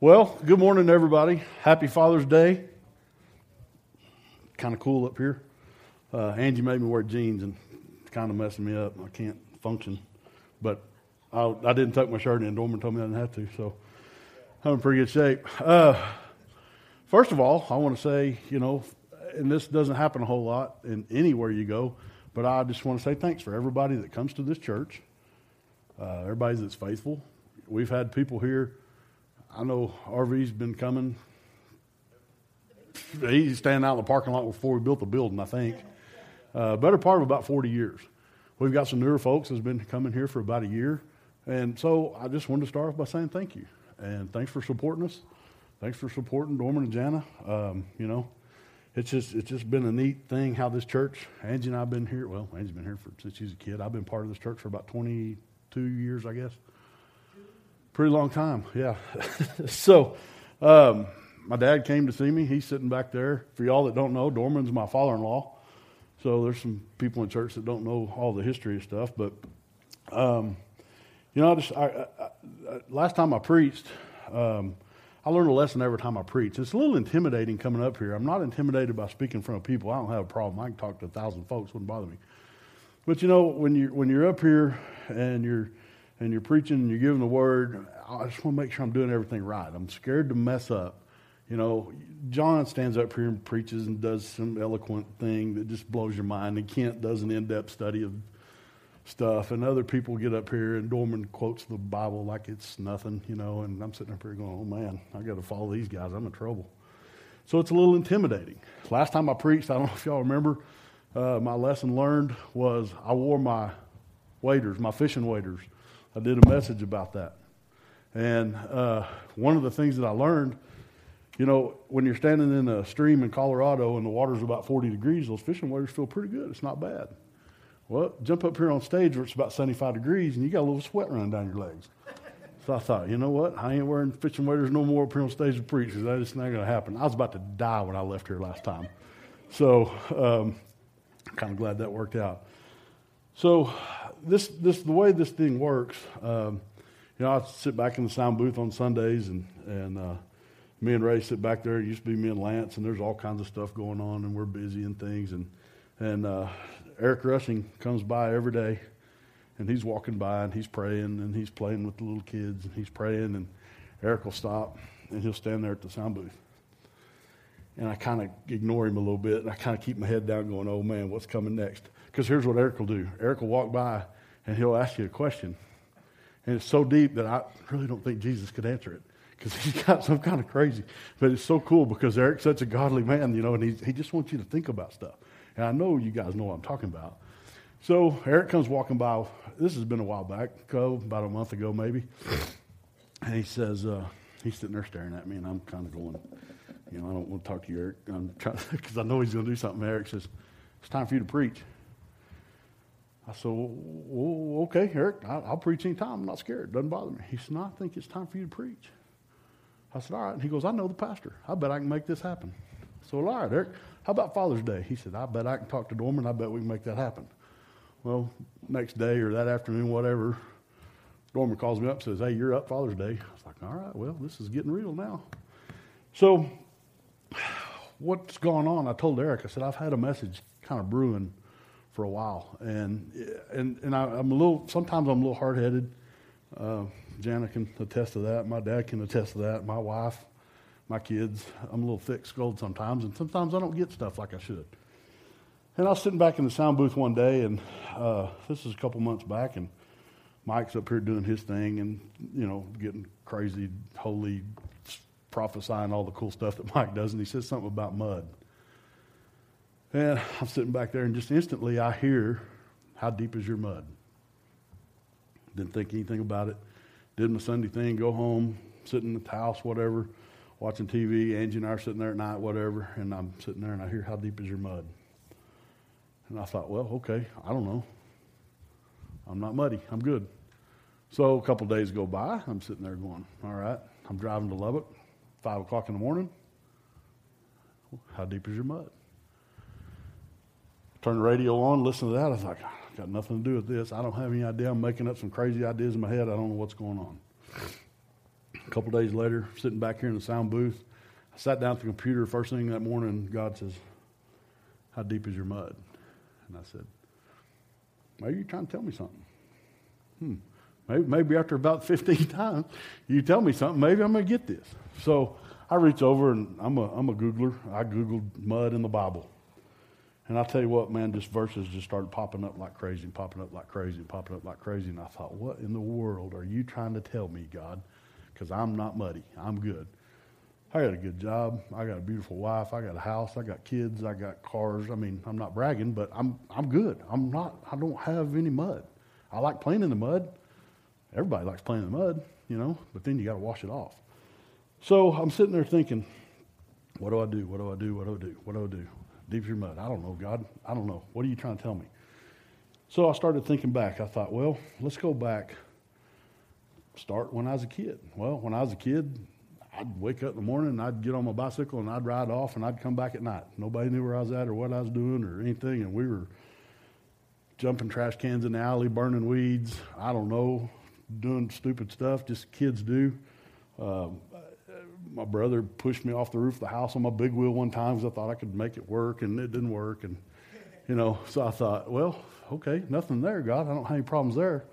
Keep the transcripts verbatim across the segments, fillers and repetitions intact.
Well, good morning, everybody. Happy Father's Day. Kind of cool up here. Uh, Angie made me wear jeans and it's kind of messing me up. I can't function. But I, I didn't tuck my shirt in. Dorman told me I didn't have to, so I'm in pretty good shape. Uh, first of all, I want to say, you know, and this doesn't happen a whole lot in anywhere you go, but I just want to say thanks for everybody that comes to this church, uh, everybody that's faithful. We've had people here. I know R V's been coming. He's standing out in the parking lot before we built the building, I think. Uh, better part of about forty years. We've got some newer folks that's been coming here for about a year. And so I just wanted to start off by saying thank you. And thanks for supporting us. Thanks for supporting Dorman and Jana. Um, you know, it's just it's just been a neat thing how this church, Angie and I have been here. Well, Angie's been here for, since she's a kid. I've been part of this church for about twenty-two years, I guess. Pretty long time, yeah. so, um, my dad came to see me. He's sitting back there. For y'all that don't know, Dorman's my father-in-law. So there's some people in church that don't know all the history of stuff. But, um, you know, I just I, I, I, last time I preached, um, I learned a lesson every time I preach. It's a little intimidating coming up here. I'm not intimidated by speaking in front of people. I don't have a problem. I can talk to a thousand folks. Wouldn't bother me. But, you know, when you're, when you're up here and you're and you're preaching and you're giving the word, I just want to make sure I'm doing everything right. I'm scared to mess up. You know, John stands up here and preaches and does some eloquent thing that just blows your mind. And Kent does an in-depth study of stuff. And other people get up here and Dorman quotes the Bible like it's nothing, you know. And I'm sitting up here going, oh, man, I got to follow these guys. I'm in trouble. So it's a little intimidating. Last time I preached, I don't know if y'all remember, uh, my lesson learned was I wore my waders, my fishing waders. I did a message about that. And uh, one of the things that I learned, you know, when you're standing in a stream in Colorado and the water's about forty degrees, those fishing waders feel pretty good. It's not bad. Well, jump up here on stage where it's about seventy-five degrees and you got a little sweat running down your legs. So I thought, you know what? I ain't wearing fishing waders no more up here on stage to preach because that's not going to happen. I was about to die when I left here last time. So um, I'm kind of glad that worked out. So this this the way this thing works, um, you know, I sit back in the sound booth on Sundays, and, and uh, me and Ray sit back there. It used to be me and Lance, and there's all kinds of stuff going on, and we're busy and things. And, and uh, Eric Rushing comes by every day, and he's walking by, and he's praying, and he's playing with the little kids, and he's praying, and Eric will stop, and he'll stand there at the sound booth. And I kind of ignore him a little bit, and I kind of keep my head down going, oh, man, what's coming next? Because here's what Eric will do. Eric will walk by, and he'll ask you a question. And it's so deep that I really don't think Jesus could answer it because he's got some kind of crazy. But it's so cool because Eric's such a godly man, you know, and he, he just wants you to think about stuff. And I know you guys know what I'm talking about. So Eric comes walking by. This has been a while back, about a month ago maybe. And he says, uh, he's sitting there staring at me, and I'm kind of going, you know, I don't want to talk to you, Eric. I'm trying because I know he's going to do something. Eric says, it's time for you to preach. I said, well, okay, Eric, I'll preach any time. I'm not scared. It doesn't bother me. He said, no, I think it's time for you to preach. I said, all right. And he goes, I know the pastor. I bet I can make this happen. So, well, all right, Eric, how about Father's Day? He said, I bet I can talk to Dorman. I bet we can make that happen. Well, next day or that afternoon, whatever, Dorman calls me up and says, hey, you're up Father's Day. I was like, all right, well, this is getting real now. So what's going on? I told Eric, I said, I've had a message kind of brewing for a while, and and and I, I'm a little. Sometimes I'm a little hard-headed. Uh, Jana can attest to that. My dad can attest to that. My wife, my kids. I'm a little thick-skulled sometimes, and sometimes I don't get stuff like I should. And I was sitting back in the sound booth one day, and uh, this is a couple months back, and Mike's up here doing his thing, and you know, getting crazy, holy, prophesying all the cool stuff that Mike does, and he says something about mud. And I'm sitting back there, and just instantly I hear, how deep is your mud? Didn't think anything about it. Did my Sunday thing, go home, sitting in the house, whatever, watching T V. Angie and I are sitting there at night, whatever. And I'm sitting there, and I hear, how deep is your mud? And I thought, well, okay, I don't know. I'm not muddy. I'm good. So a couple days go by. I'm sitting there going, all right, I'm driving to Lubbock, five o'clock in the morning. How deep is your mud? Turn the radio on, listen to that. I was like, I've got nothing to do with this. I don't have any idea. I'm making up some crazy ideas in my head. I don't know what's going on. a couple days later, sitting back here in the sound booth, I sat down at the computer first thing that morning. God says, "How deep is your mud?" And I said, "Are you trying to tell me something? Hmm. Maybe, maybe after about fifteen times, you tell me something. Maybe I'm going to get this." So I reach over, and I'm a I'm a Googler. I Googled mud in the Bible. And I tell you what, man, just verses just started popping up like crazy and popping up like crazy and popping up like crazy. And I thought, what in the world are you trying to tell me, God? Because I'm not muddy. I'm good. I got a good job. I got a beautiful wife. I got a house. I got kids. I got cars. I mean, I'm not bragging, but I'm I'm good. I'm not, I don't have any mud. I like playing in the mud. Everybody likes playing in the mud, you know, but then you got to wash it off. So I'm sitting there thinking, what do I do? What do I do? What do I do? What do I do? Deep as your mud. I don't know, God. I don't know. What are you trying to tell me? So I started thinking back. I thought, well, let's go back. Start when I was a kid. Well, when I was a kid, I'd wake up in the morning and I'd get on my bicycle and I'd ride off and I'd come back at night. Nobody knew where I was at or what I was doing or anything. And we were jumping trash cans in the alley, burning weeds. I don't know, doing stupid stuff. Just kids do. Um, My brother pushed me off the roof of the house on my big wheel one time because I thought I could make it work, and it didn't work. And, you know, so I thought, well, okay, nothing there, God. I don't have any problems there.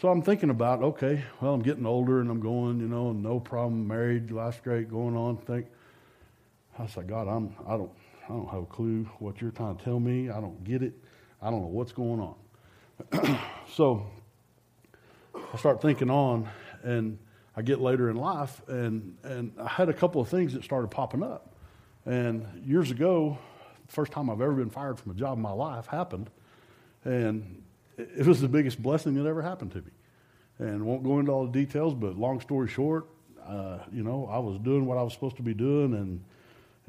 So I'm thinking about, okay, well, I'm getting older and I'm going, you know, no problem, married, life's great, going on. Think, I said, God, I'm, I don't, I don't have a clue what you're trying to tell me. I don't get it. I don't know what's going on. So I start thinking on, and I get later in life, and, and I had a couple of things that started popping up. And years ago, the first time I've ever been fired from a job in my life happened, and it was the biggest blessing that ever happened to me. And won't go into all the details, but long story short, uh, you know, I was doing what I was supposed to be doing, and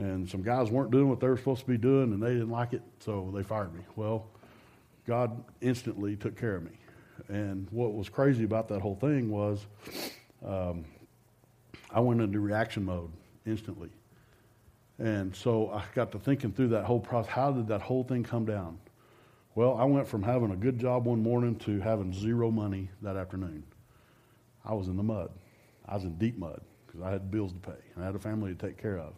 and some guys weren't doing what they were supposed to be doing, and they didn't like it, so they fired me. Well, God instantly took care of me. And what was crazy about that whole thing was, Um, I went into reaction mode instantly. And so I got to thinking through that whole process. How did that whole thing come down? Well, I went from having a good job one morning to having zero money that afternoon. I was in the mud. I was in deep mud because I had bills to pay and I had a family to take care of.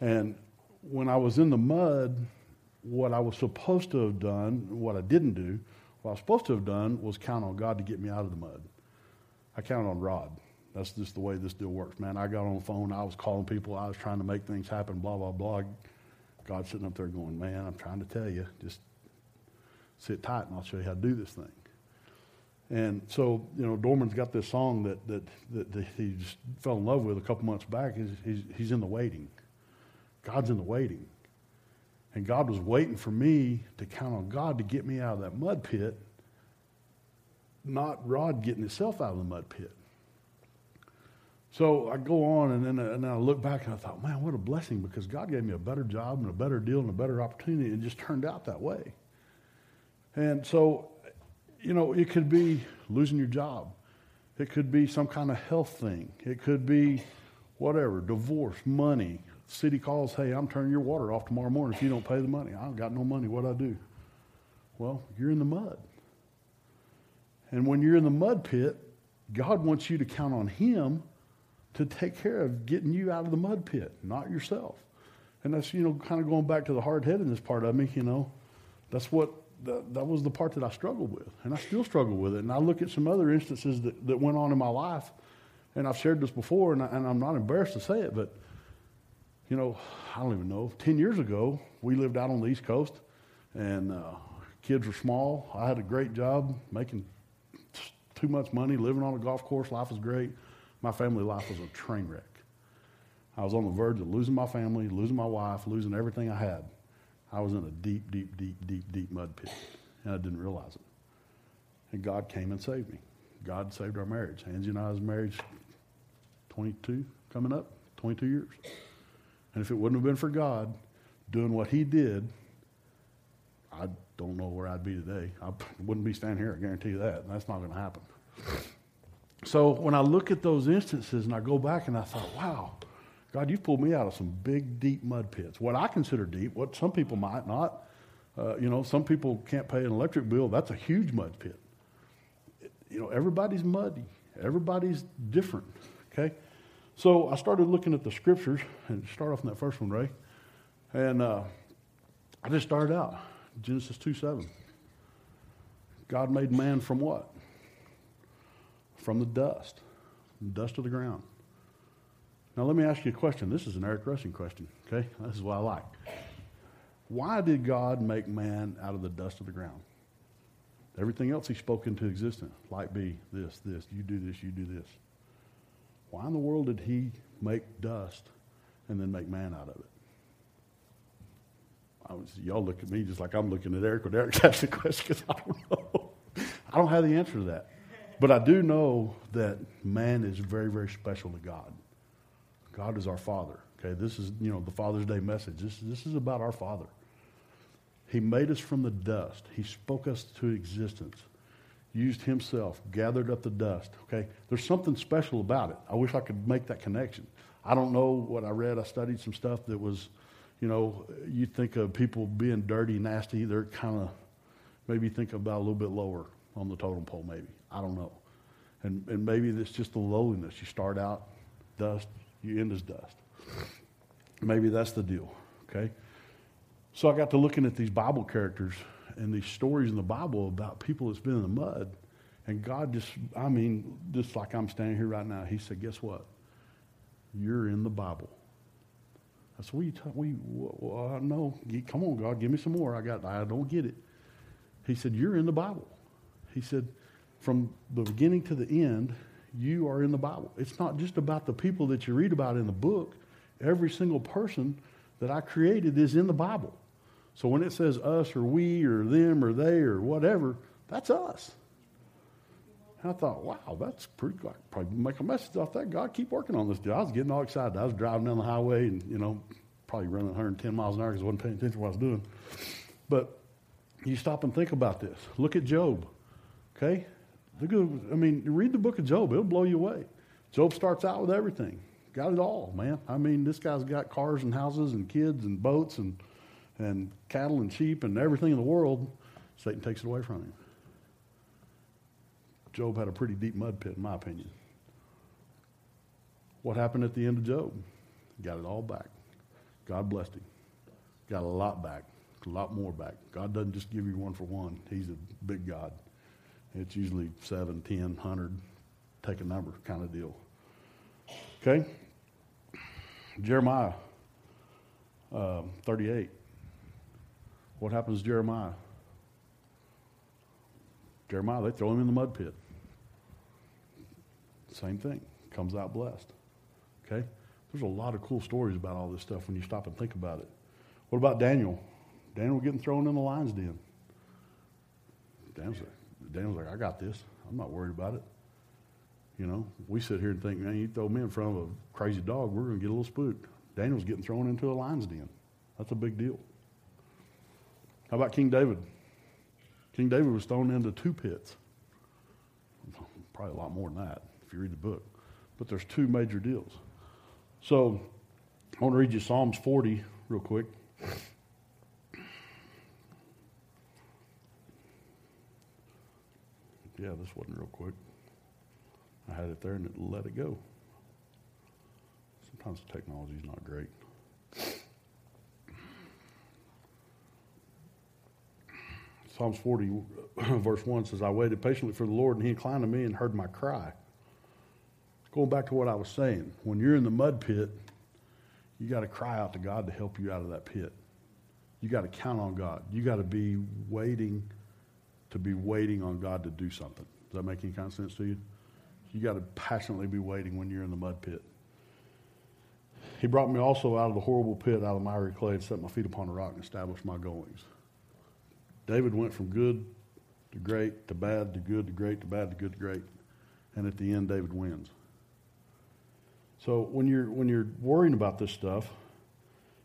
And when I was in the mud, what I was supposed to have done, what I didn't do, what I was supposed to have done was count on God to get me out of the mud. I counted on Rod. That's just the way this deal works, man. I got on the phone. I was calling people. I was trying to make things happen, blah, blah, blah. God's sitting up there going, man, I'm trying to tell you, just sit tight and I'll show you how to do this thing. And so, you know, Dorman's got this song that that, that, that he just fell in love with a couple months back. He's, he's, he's in the waiting. God's in the waiting. And God was waiting for me to count on God to get me out of that mud pit, not Rod getting itself out of the mud pit. So I go on, and then and I look back, and I thought, man, what a blessing, because God gave me a better job and a better deal and a better opportunity, and it just turned out that way. And so, you know, it could be losing your job. It could be some kind of health thing. It could be whatever, divorce, money. City calls, hey, I'm turning your water off tomorrow morning if you don't pay the money. I don't got no money. What do I do? Well, you're in the mud. And when you're in the mud pit, God wants you to count on him to take care of getting you out of the mud pit, not yourself. And that's, you know, kind of going back to the hard-headedness part of me, you know. That's what, the, that was the part that I struggled with. And I still struggle with it. And I look at some other instances that, that went on in my life, and I've shared this before, and, I, and I'm not embarrassed to say it, but, you know, I don't even know. Ten years ago, we lived out on the East Coast, and uh, kids were small. I had a great job making too much money, living on a golf course, life was great. My family life was a train wreck. I was on the verge of losing my family, losing my wife, losing everything I had. I was in a deep, deep, deep, deep, deep mud pit, and I didn't realize it. And God came and saved me. God saved our marriage. Angie and I was married twenty-two, coming up, twenty-two years. And if it wouldn't have been for God doing what he did, I don't know where I'd be today. I wouldn't be standing here, I guarantee you that. That's not going to happen. So when I look at those instances and I go back and I thought, wow, God, you've pulled me out of some big, deep mud pits. What I consider deep, what some people might not. Uh, you know, some people can't pay an electric bill. That's a huge mud pit. You know, everybody's muddy. Everybody's different. Okay? So I started looking at the scriptures, and start off in that first one, Ray. And uh, I just started out, Genesis two seven. God made man from what? From the dust, the dust of the ground. Now let me ask you a question. This is an Eric Rushing question, okay? This is what I like. Why did God make man out of the dust of the ground? Everything else he spoke into existence, light be this, this, you do this, you do this. Why in the world did he make dust and then make man out of it? I was, y'all look at me just like I'm looking at Eric when Eric's asking questions. I don't know. I don't have the answer to that. But I do know that man is very, very special to God. God is our Father. Okay, this is, you know, the Father's Day message. This, this is about our Father. He made us from the dust. He spoke us to existence, used himself, gathered up the dust. Okay, there's something special about it. I wish I could make that connection. I don't know what I read. I studied some stuff that was, you know, you think of people being dirty, nasty. They're kind of maybe think about a little bit lower on the totem pole maybe. I don't know. And and maybe it's just the lowliness. You start out dust, you end as dust. Maybe that's the deal, okay? So I got to looking at these Bible characters and these stories in the Bible about people that's been in the mud, and God just, I mean, just like I'm standing here right now, he said, guess what? You're in the Bible. I said, what are you talking about? Uh, no, come on, God, give me some more. I got, I don't get it. He said, you're in the Bible. He said, from the beginning to the end, you are in the Bible. It's not just about the people that you read about in the book. Every single person that I created is in the Bible. So when it says us or we or them or they or whatever, that's us. And I thought, wow, that's pretty good. I could probably make a message off that. God, keep working on this deal. I was getting all excited. I was driving down the highway and, you know, probably running one hundred ten miles an hour because I wasn't paying attention to what I was doing. But you stop and think about this. Look at Job, okay? Look at, I mean, read the book of Job. It'll blow you away. Job starts out with everything. Got it all, man. I mean, this guy's got cars and houses and kids and boats and and cattle and sheep and everything in the world. Satan takes it away from him. Job had a pretty deep mud pit, in my opinion. What happened at the end of Job? Got it all back. God blessed him. Got a lot back, a lot more back. God doesn't just give you one for one. He's a big God. It's usually seven, ten, hundred, take a number kind of deal. Okay? Jeremiah um, thirty-eight. What happens to Jeremiah? Jeremiah, they throw him in the mud pit. Same thing. Comes out blessed. Okay? There's a lot of cool stories about all this stuff when you stop and think about it. What about Daniel? Daniel getting thrown in the lion's den. Daniel's like, Daniel's like, I got this. I'm not worried about it. You know, we sit here and think, man, you throw me in front of a crazy dog, we're going to get a little spooked. Daniel's getting thrown into a lion's den. That's a big deal. How about King David? King David was thrown into two pits. Probably a lot more than that if you read the book. But there's two major deals. So I want to read you Psalms forty real quick. Yeah, this wasn't real quick. I had it there and it let it go. Sometimes the technology's not great. Psalms forty, verse one says, I waited patiently for the Lord, and he inclined to me and heard my cry. Going back to what I was saying, when you're in the mud pit, you got to cry out to God to help you out of that pit. You got to count on God. You got to be waiting to be waiting on God to do something. Does that make any kind of sense to you? You got to passionately be waiting when you're in the mud pit. He brought me also out of the horrible pit, out of miry clay, and set my feet upon a rock and established my goings. David went from good to great to bad to good to great to bad to good to great, and at the end, David wins. So when you're when you're worrying about this stuff,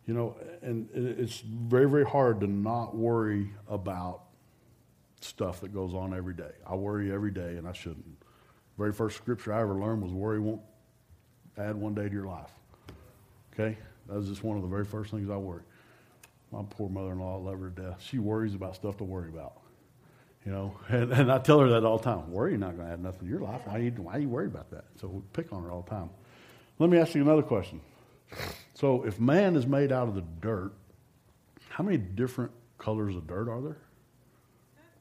you know, and it's very very hard to not worry about stuff that goes on every day. I worry every day, and I shouldn't. Very first scripture I ever learned was worry won't add one day to your life. Okay? That was just one of the very first things I worry. My poor mother-in-law, I love her to death. She worries about stuff to worry about. You know, and, and I tell her that all the time. Worry's not going to add nothing to your life. Why are you, why are you worried about that? So we pick on her all the time. Let me ask you another question. So if man is made out of the dirt, how many different colors of dirt are there?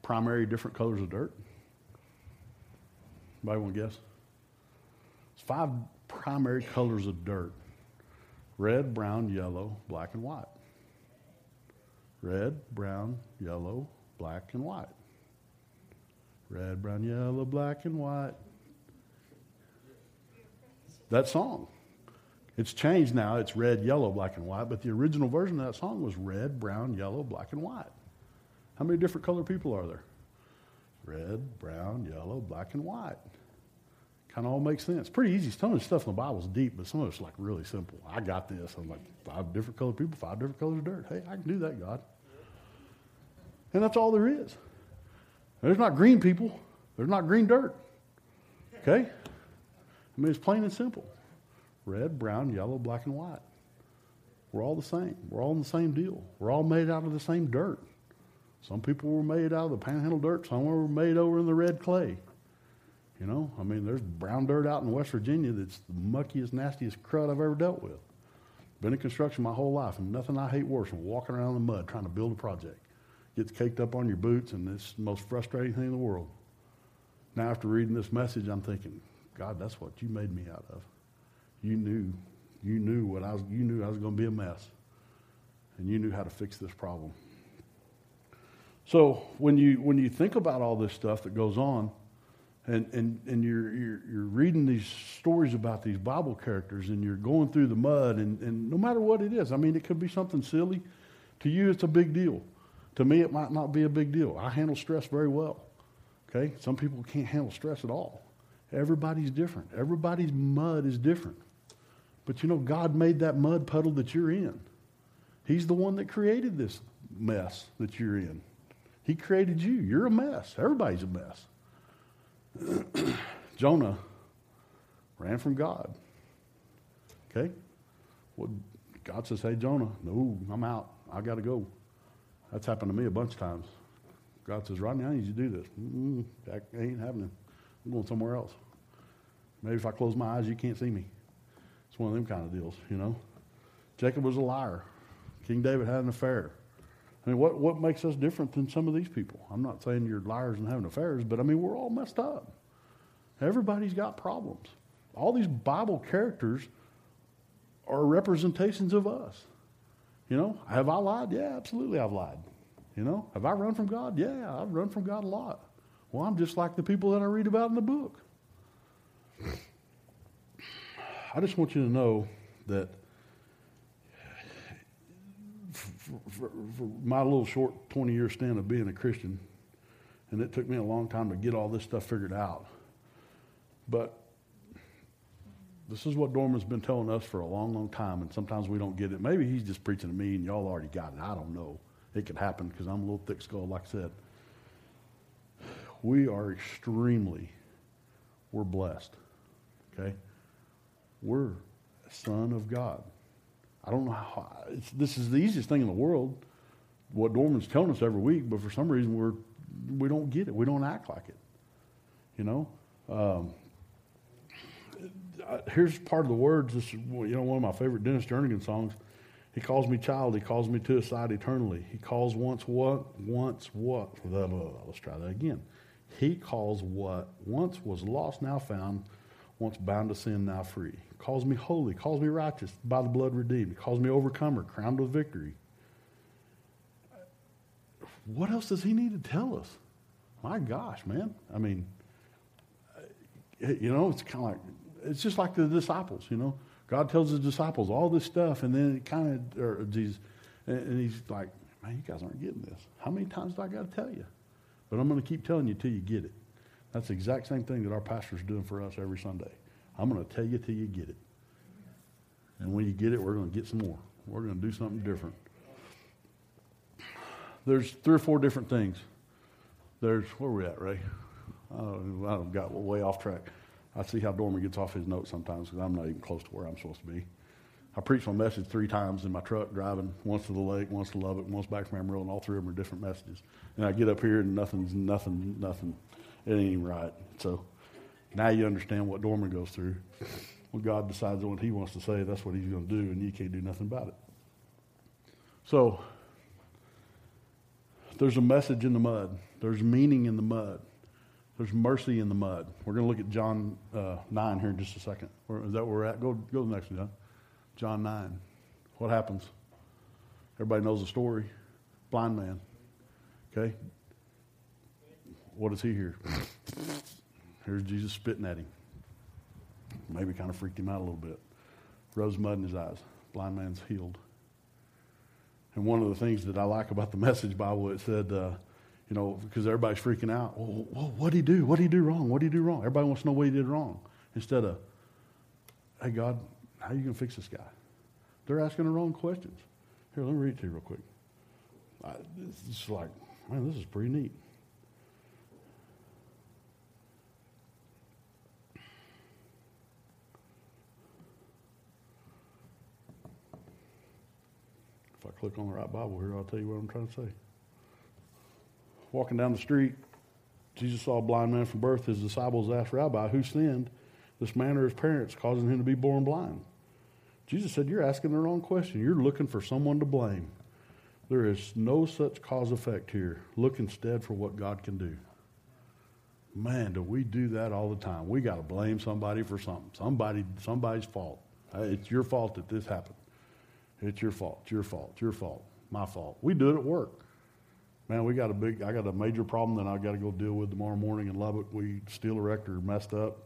Primary different colors of dirt? Anybody want to guess? It's five primary colors of dirt. Red, brown, yellow, black, and white. Red, brown, yellow, black, and white. Red, brown, yellow, black, and white. That song. It's changed now. It's red, yellow, black, and white. But the original version of that song was red, brown, yellow, black, and white. How many different color people are there? Red, brown, yellow, black, and white. Kind of all makes sense. Pretty easy. Some of the stuff in the Bible is deep, but some of it's like really simple. I got this. I'm like, five different color people, five different colors of dirt. Hey, I can do that, God. And that's all there is. There's not green people. There's not green dirt. Okay? I mean, it's plain and simple. Red, brown, yellow, black, and white. We're all the same. We're all in the same deal. We're all made out of the same dirt. Some people were made out of the panhandle dirt. Some were made over in the red clay. You know, I mean, there's brown dirt out in West Virginia that's the muckiest, nastiest crud I've ever dealt with. Been in construction my whole life, and nothing I hate worse than walking around in the mud trying to build a project. Gets caked up on your boots, and it's the most frustrating thing in the world. Now, after reading this message, I'm thinking, God, that's what you made me out of. You knew, you knew what I was. You knew I was going to be a mess, and you knew how to fix this problem. So when you when you think about all this stuff that goes on, and and, and you're, you're you're reading these stories about these Bible characters, and you're going through the mud, and, and no matter what it is, I mean, it could be something silly. To you, it's a big deal. To me, it might not be a big deal. I handle stress very well. Okay, some people can't handle stress at all. Everybody's different. Everybody's mud is different. But you know, God made that mud puddle that you're in. He's the one that created this mess that you're in. He created you. You're a mess. Everybody's a mess. Jonah ran from God. Okay? Well, God says, hey, Jonah, no, I'm out. I got to go. That's happened to me a bunch of times. God says, right now, I need you to do this. Mm-mm, that ain't happening. I'm going somewhere else. Maybe if I close my eyes, you can't see me. It's one of them kind of deals, you know. Jacob was a liar. King David had an affair. I mean, what, what makes us different than some of these people? I'm not saying you're liars and having affairs, but I mean, we're all messed up. Everybody's got problems. All these Bible characters are representations of us. You know, have I lied? Yeah, absolutely I've lied. You know, have I run from God? Yeah, I've run from God a lot. Well, I'm just like the people that I read about in the book. I just want you to know that for, for, for my little short twenty-year stint of being a Christian, and it took me a long time to get all this stuff figured out, but this is what Dorman's been telling us for a long, long time, and sometimes we don't get it. Maybe he's just preaching to me, and y'all already got it. I don't know. It could happen because I'm a little thick-skulled, like I said. We are extremely, we're blessed, okay? We're a son of God. I don't know how, it's, this is the easiest thing in the world, what Dorman's telling us every week, but for some reason we're, we don't get it. We don't act like it, you know? Um, I, here's part of the words, this is, you know, one of my favorite Dennis Jernigan songs. He calls me child, he calls me to his side eternally. He calls once what, once what, blah, blah, blah. Let's try that again. He calls what once was lost, now found, once bound to sin, now free. Calls me holy, calls me righteous, by the blood redeemed. Calls me overcomer, crowned with victory. What else does he need to tell us? My gosh, man. I mean, you know, it's kind of like, it's just like the disciples, you know. God tells his disciples all this stuff, and then it kind of, or Jesus, and he's like, man, you guys aren't getting this. How many times do I got to tell you? But I'm going to keep telling you till you get it. That's the exact same thing that our pastor's doing for us every Sunday. I'm going to tell you till you get it. And when you get it, we're going to get some more. We're going to do something different. There's three or four different things. There's, where are we at, Ray? I don't, I don't got way off track. I see how Dorman gets off his notes sometimes because I'm not even close to where I'm supposed to be. I preached my message three times in my truck driving, once to the lake, once to Lubbock, once back from Amarillo, and all three of them are different messages. And I get up here and nothing's nothing, nothing. It ain't even right. So now you understand what Dorman goes through. When God decides what he wants to say, that's what he's going to do, and you can't do nothing about it. So there's a message in the mud. There's meaning in the mud. There's mercy in the mud. We're going to look at John uh, nine here in just a second. Or is that where we're at? Go, go to the next one, John. John nine. What happens? Everybody knows the story. Blind man. Okay? What does he hear? Here's Jesus spitting at him. Maybe kind of freaked him out a little bit. Rubs mud in his eyes. Blind man's healed. And one of the things that I like about the Message Bible, it said, uh, you know, because everybody's freaking out. Oh, oh, what'd he do? What'd he do wrong? What'd he do wrong? Everybody wants to know what he did wrong. Instead of, hey, God, how are you going to fix this guy? They're asking the wrong questions. Here, let me read it to you real quick. I, it's like, man, this is pretty neat. If I click on the right Bible here, I'll tell you what I'm trying to say. Walking down the street, Jesus saw a blind man from birth. His disciples asked, Rabbi, who sinned? This man or his parents, causing him to be born blind. Jesus said, you're asking the wrong question. You're looking for someone to blame. There is no such cause-effect here. Look instead for what God can do. Man, do we do that all the time. We got to blame somebody for something. Somebody, somebody's fault. It's your fault that this happened. It's your fault, your fault, your fault, my fault. We do it at work. Man, we got a big, I got a major problem that I got to go deal with tomorrow morning in Lubbock. We, Steel Erector messed up.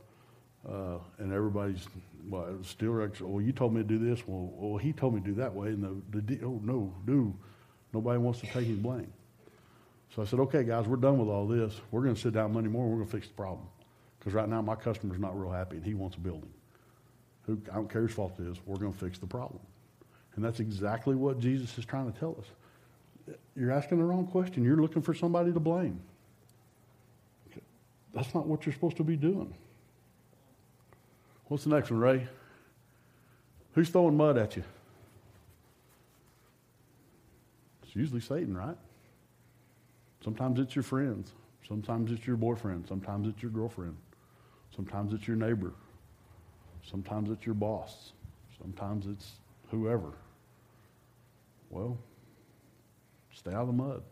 Uh, and everybody's, well, it was Steel Erector. Well, you told me to do this. Well, well he told me to do that way. And the, the oh, no, dude, nobody wants to take any blame. So I said, okay, guys, we're done with all this. We're going to sit down Monday morning. We're going to fix the problem. Because right now my customer's not real happy and he wants a building. Who, I don't care whose fault it is. We're going to fix the problem. And that's exactly what Jesus is trying to tell us. You're asking the wrong question. You're looking for somebody to blame. That's not what you're supposed to be doing. What's the next one, Ray? Who's throwing mud at you? It's usually Satan, right? Sometimes it's your friends. Sometimes it's your boyfriend. Sometimes it's your girlfriend. Sometimes it's your neighbor. Sometimes it's your boss. Sometimes it's whoever. Well, stay out of the mud.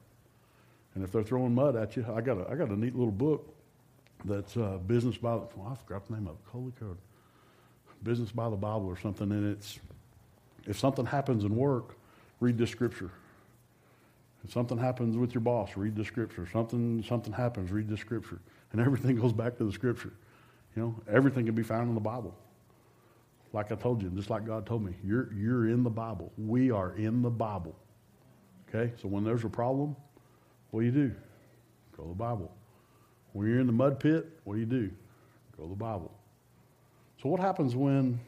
And if they're throwing mud at you, I got a I got a neat little book that's uh, business by the well, I forgot the name of it. Holy cow, business by the Bible or something. And it's if something happens in work, read this scripture. If something happens with your boss, read this scripture. Something something happens, read this scripture. And everything goes back to the scripture. You know, everything can be found in the Bible. Like I told you, just like God told me, you're you're in the Bible. We are in the Bible. Okay, so when there's a problem, what do you do? Go to the Bible. When you're in the mud pit, what do you do? Go to the Bible. So what happens when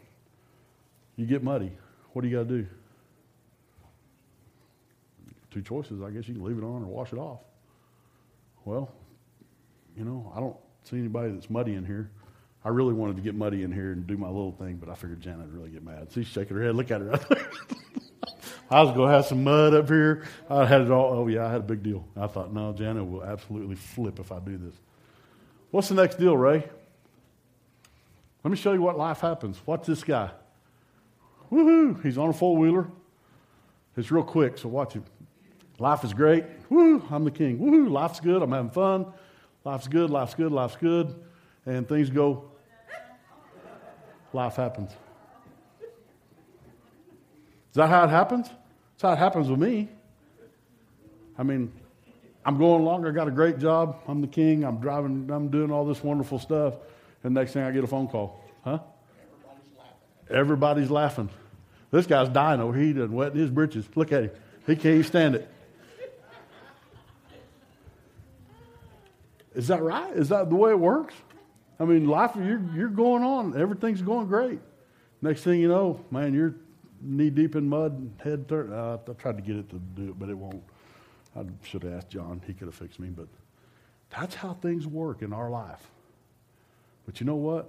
you get muddy? What do you got to do? Two choices. I guess you can leave it on or wash it off. Well, you know, I don't see anybody that's muddy in here. I really wanted to get muddy in here and do my little thing, but I figured Jana would really get mad. She's shaking her head. Look at her. I was going to have some mud up here. I had it all. Oh, yeah, I had a big deal. I thought, no, Jana will absolutely flip if I do this. What's the next deal, Ray? Let me show you what life happens. Watch this guy. Woohoo! He's on a four-wheeler. It's real quick, so watch him. Life is great. Woo! I'm the king. Woohoo! Life's good. I'm having fun. Life's good. Life's good. Life's good. And things go. Life happens. Is that how it happens? That's how it happens with me. I mean, I'm going longer. I got a great job. I'm the king. I'm driving. I'm doing all this wonderful stuff. And next thing I get a phone call. Huh? Everybody's laughing. Everybody's laughing. This guy's dying over here. He done wetting his britches. Look at him. He can't even stand it. Is that right? Is that the way it works? I mean, life, you're, you're going on. Everything's going great. Next thing you know, man, you're knee deep in mud and head turn. Uh, I tried to get it to do it, but it won't. I should have asked John. He could have fixed me, but that's how things work in our life. But you know what?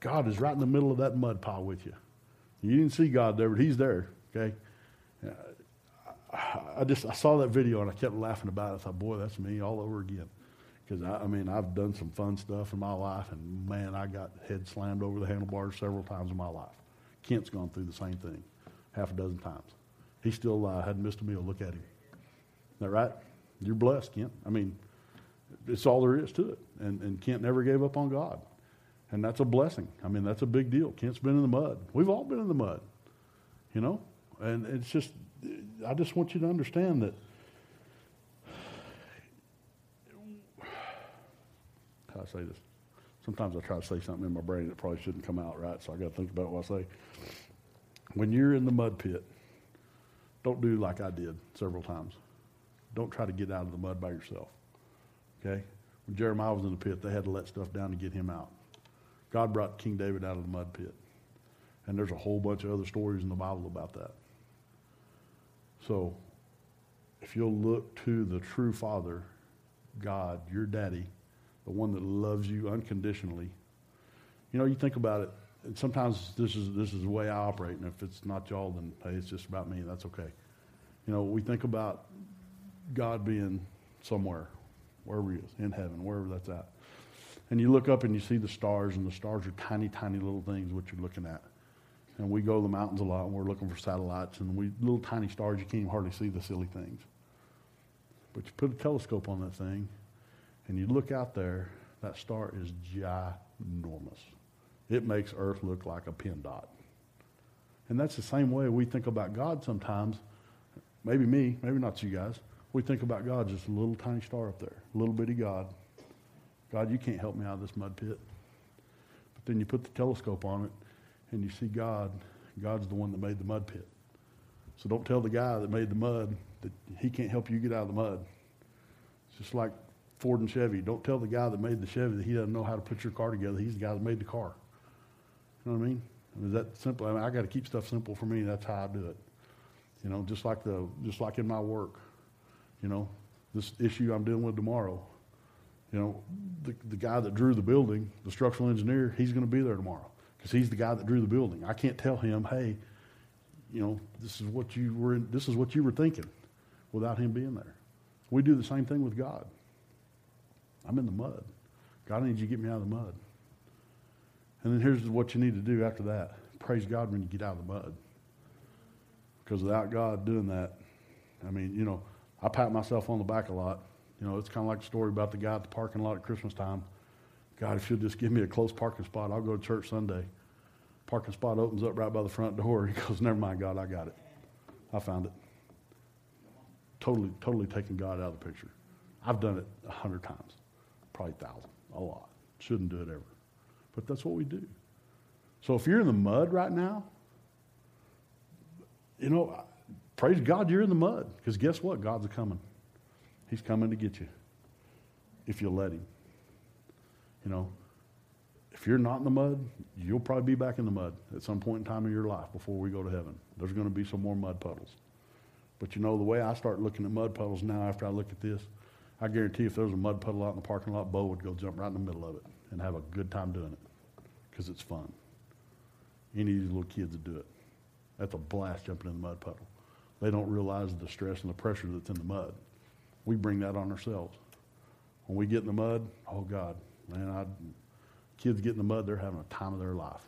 God is right in the middle of that mud pile with you. You didn't see God there, but he's there, okay? I just, I saw that video and I kept laughing about it. I thought, boy, that's me all over again. Because, I, I mean, I've done some fun stuff in my life, and, man, I got head slammed over the handlebars several times in my life. Kent's gone through the same thing half a dozen times. He's still alive. Hadn't missed a meal. Look at him. Isn't that right? You're blessed, Kent. I mean, it's all there is to it. And, and Kent never gave up on God. And that's a blessing. I mean, that's a big deal. Kent's been in the mud. We've all been in the mud, you know? And it's just, I just want you to understand that. How I say this? Sometimes I try to say something in my brain that probably shouldn't come out right, so I got to think about what I say. When you're in the mud pit, don't do like I did several times. Don't try to get out of the mud by yourself, okay? When Jeremiah was in the pit, they had to let stuff down to get him out. God brought King David out of the mud pit. And there's a whole bunch of other stories in the Bible about that. So if you'll look to the true Father, God, your daddy, the one that loves you unconditionally, you know, you think about it, and sometimes this is this is the way I operate, and if it's not y'all, then hey, it's just about me, that's okay. You know, we think about God being somewhere, wherever he is, in heaven, wherever that's at. And you look up and you see the stars, and the stars are tiny, tiny little things, what you're looking at. And we go to the mountains a lot, and we're looking for satellites, and we little tiny stars, you can't hardly see the silly things. But you put a telescope on that thing, and you look out there, that star is ginormous. It makes Earth look like a pin dot. And that's the same way we think about God sometimes. Maybe me, maybe not you guys. We think about God as just a little tiny star up there, little bitty God. God, you can't help me out of this mud pit. But then you put the telescope on it, and you see God. God's the one that made the mud pit. So don't tell the guy that made the mud that he can't help you get out of the mud. It's just like Ford and Chevy. Don't tell the guy that made the Chevy that he doesn't know how to put your car together. He's the guy that made the car. You know what I mean? I mean, is that simple? I mean, I got to keep stuff simple for me. That's how I do it. You know, just like the just like in my work. You know, this issue I'm dealing with tomorrow. You know, the the guy that drew the building, the structural engineer, he's going to be there tomorrow. He's the guy that drew the building. I can't tell him, hey, you know, this is what you were in, this is what you were thinking, without him being there. We do the same thing with God. I'm in the mud. God, I need you to get me out of the mud. And then here's what you need to do after that. Praise God when you get out of the mud. Because without God doing that, I mean, you know, I pat myself on the back a lot. You know, it's kind of like the story about the guy at the parking lot at Christmas time. God, if you'll just give me a close parking spot, I'll go to church Sunday. Parking spot opens up right by the front door. He goes, never mind, God, I got it. I found it. Totally, totally taking God out of the picture. I've done it a hundred times, probably a thousand, a lot. Shouldn't do it ever. But that's what we do. So if you're in the mud right now, you know, praise God you're in the mud. Because guess what? God's coming. He's coming to get you if you'll let him. You know, if you're not in the mud, you'll probably be back in the mud at some point in time in your life before we go to heaven. There's going to be some more mud puddles. But you know, the way I start looking at mud puddles now after I look at this, I guarantee if there was a mud puddle out in the parking lot, Bo would go jump right in the middle of it and have a good time doing it because it's fun. Any of these little kids that do it, that's a blast jumping in the mud puddle. They don't realize the stress and the pressure that's in the mud. We bring that on ourselves. When we get in the mud, oh, God. Man, I, kids get in the mud, they're having a time of their life.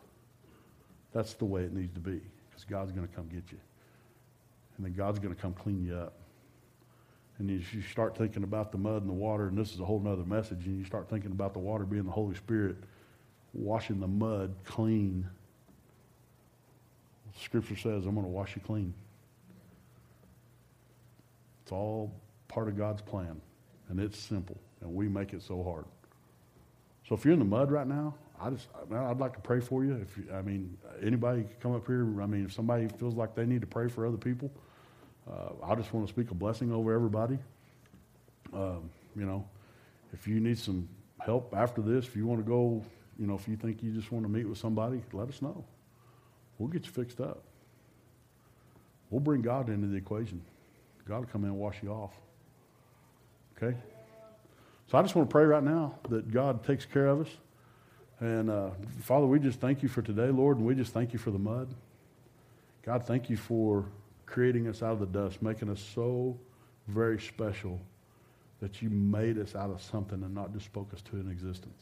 That's the way it needs to be, because God's going to come get you. And then God's going to come clean you up. And as you start thinking about the mud and the water, and this is a whole nother message, and you start thinking about the water being the Holy Spirit, washing the mud clean. Scripture says, I'm going to wash you clean. It's all part of God's plan, and it's simple, and we make it so hard. So if you're in the mud right now, I just, man, I'd like to pray for you. If you, I mean, anybody can come up here. I mean, if somebody feels like they need to pray for other people, uh, I just want to speak a blessing over everybody. Um, you know, if you need some help after this, if you want to go, you know, if you think you just want to meet with somebody, let us know. We'll get you fixed up. We'll bring God into the equation. God will come in and wash you off. Okay? So I just want to pray right now that God takes care of us. And, uh, Father, we just thank you for today, Lord, and we just thank you for the mud. God, thank you for creating us out of the dust, making us so very special that you made us out of something and not just spoke us to an existence.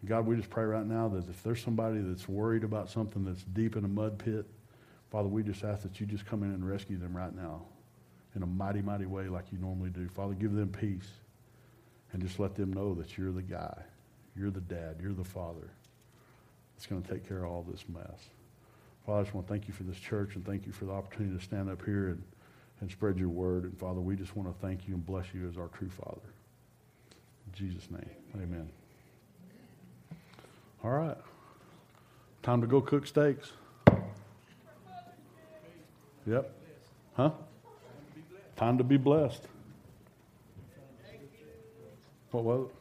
And God, we just pray right now that if there's somebody that's worried about something that's deep in a mud pit, Father, we just ask that you just come in and rescue them right now in a mighty, mighty way like you normally do. Father, give them peace and just let them know that you're the guy, you're the dad, you're the father that's going to take care of all this mess. Father, I just want to thank you for this church and thank you for the opportunity to stand up here and, and spread your word. And Father, we just want to thank you and bless you as our true Father. In Jesus' name, amen. All right. Time to go cook steaks. Yep. Huh? Time to be blessed. What was it?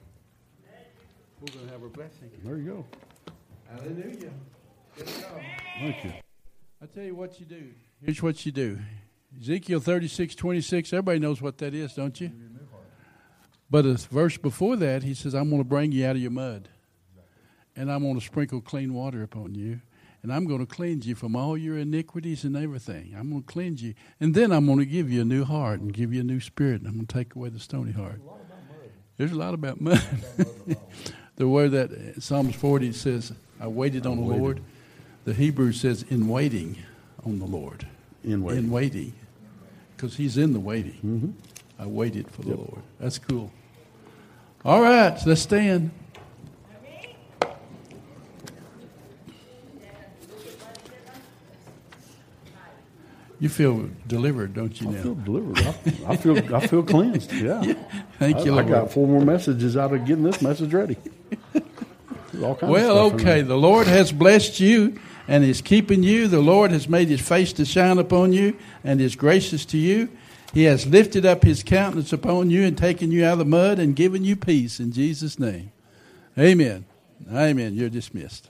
We're going to have a blessing. There you go. Hallelujah. There you go. Thank you. I'll tell you what you do. Here's what you do. Ezekiel thirty-six twenty-six. Everybody knows what that is, don't you? But a verse before that, he says, I'm going to bring you out of your mud. And I'm going to sprinkle clean water upon you. And I'm going to cleanse you from all your iniquities and everything. I'm going to cleanse you. And then I'm going to give you a new heart and give you a new spirit. And I'm going to take away the stony heart. There's a lot about mud. The word that Psalms forty says, I waited on the Lord. The Hebrew says, in waiting on the Lord. In waiting. In waiting. Because he's in the waiting. Mm-hmm. I waited for yep. the Lord. That's cool. All right, so let's stand. You feel delivered, don't you? I now? feel delivered. I, I feel I feel cleansed. Yeah. yeah. Thank I, you, Lord. I got four more messages out of getting this message ready. All kinds well, of stuff okay. The Lord has blessed you and is keeping you. The Lord has made his face to shine upon you and is gracious to you. He has lifted up his countenance upon you and taken you out of the mud and given you peace in Jesus' name. Amen. Amen. You're dismissed.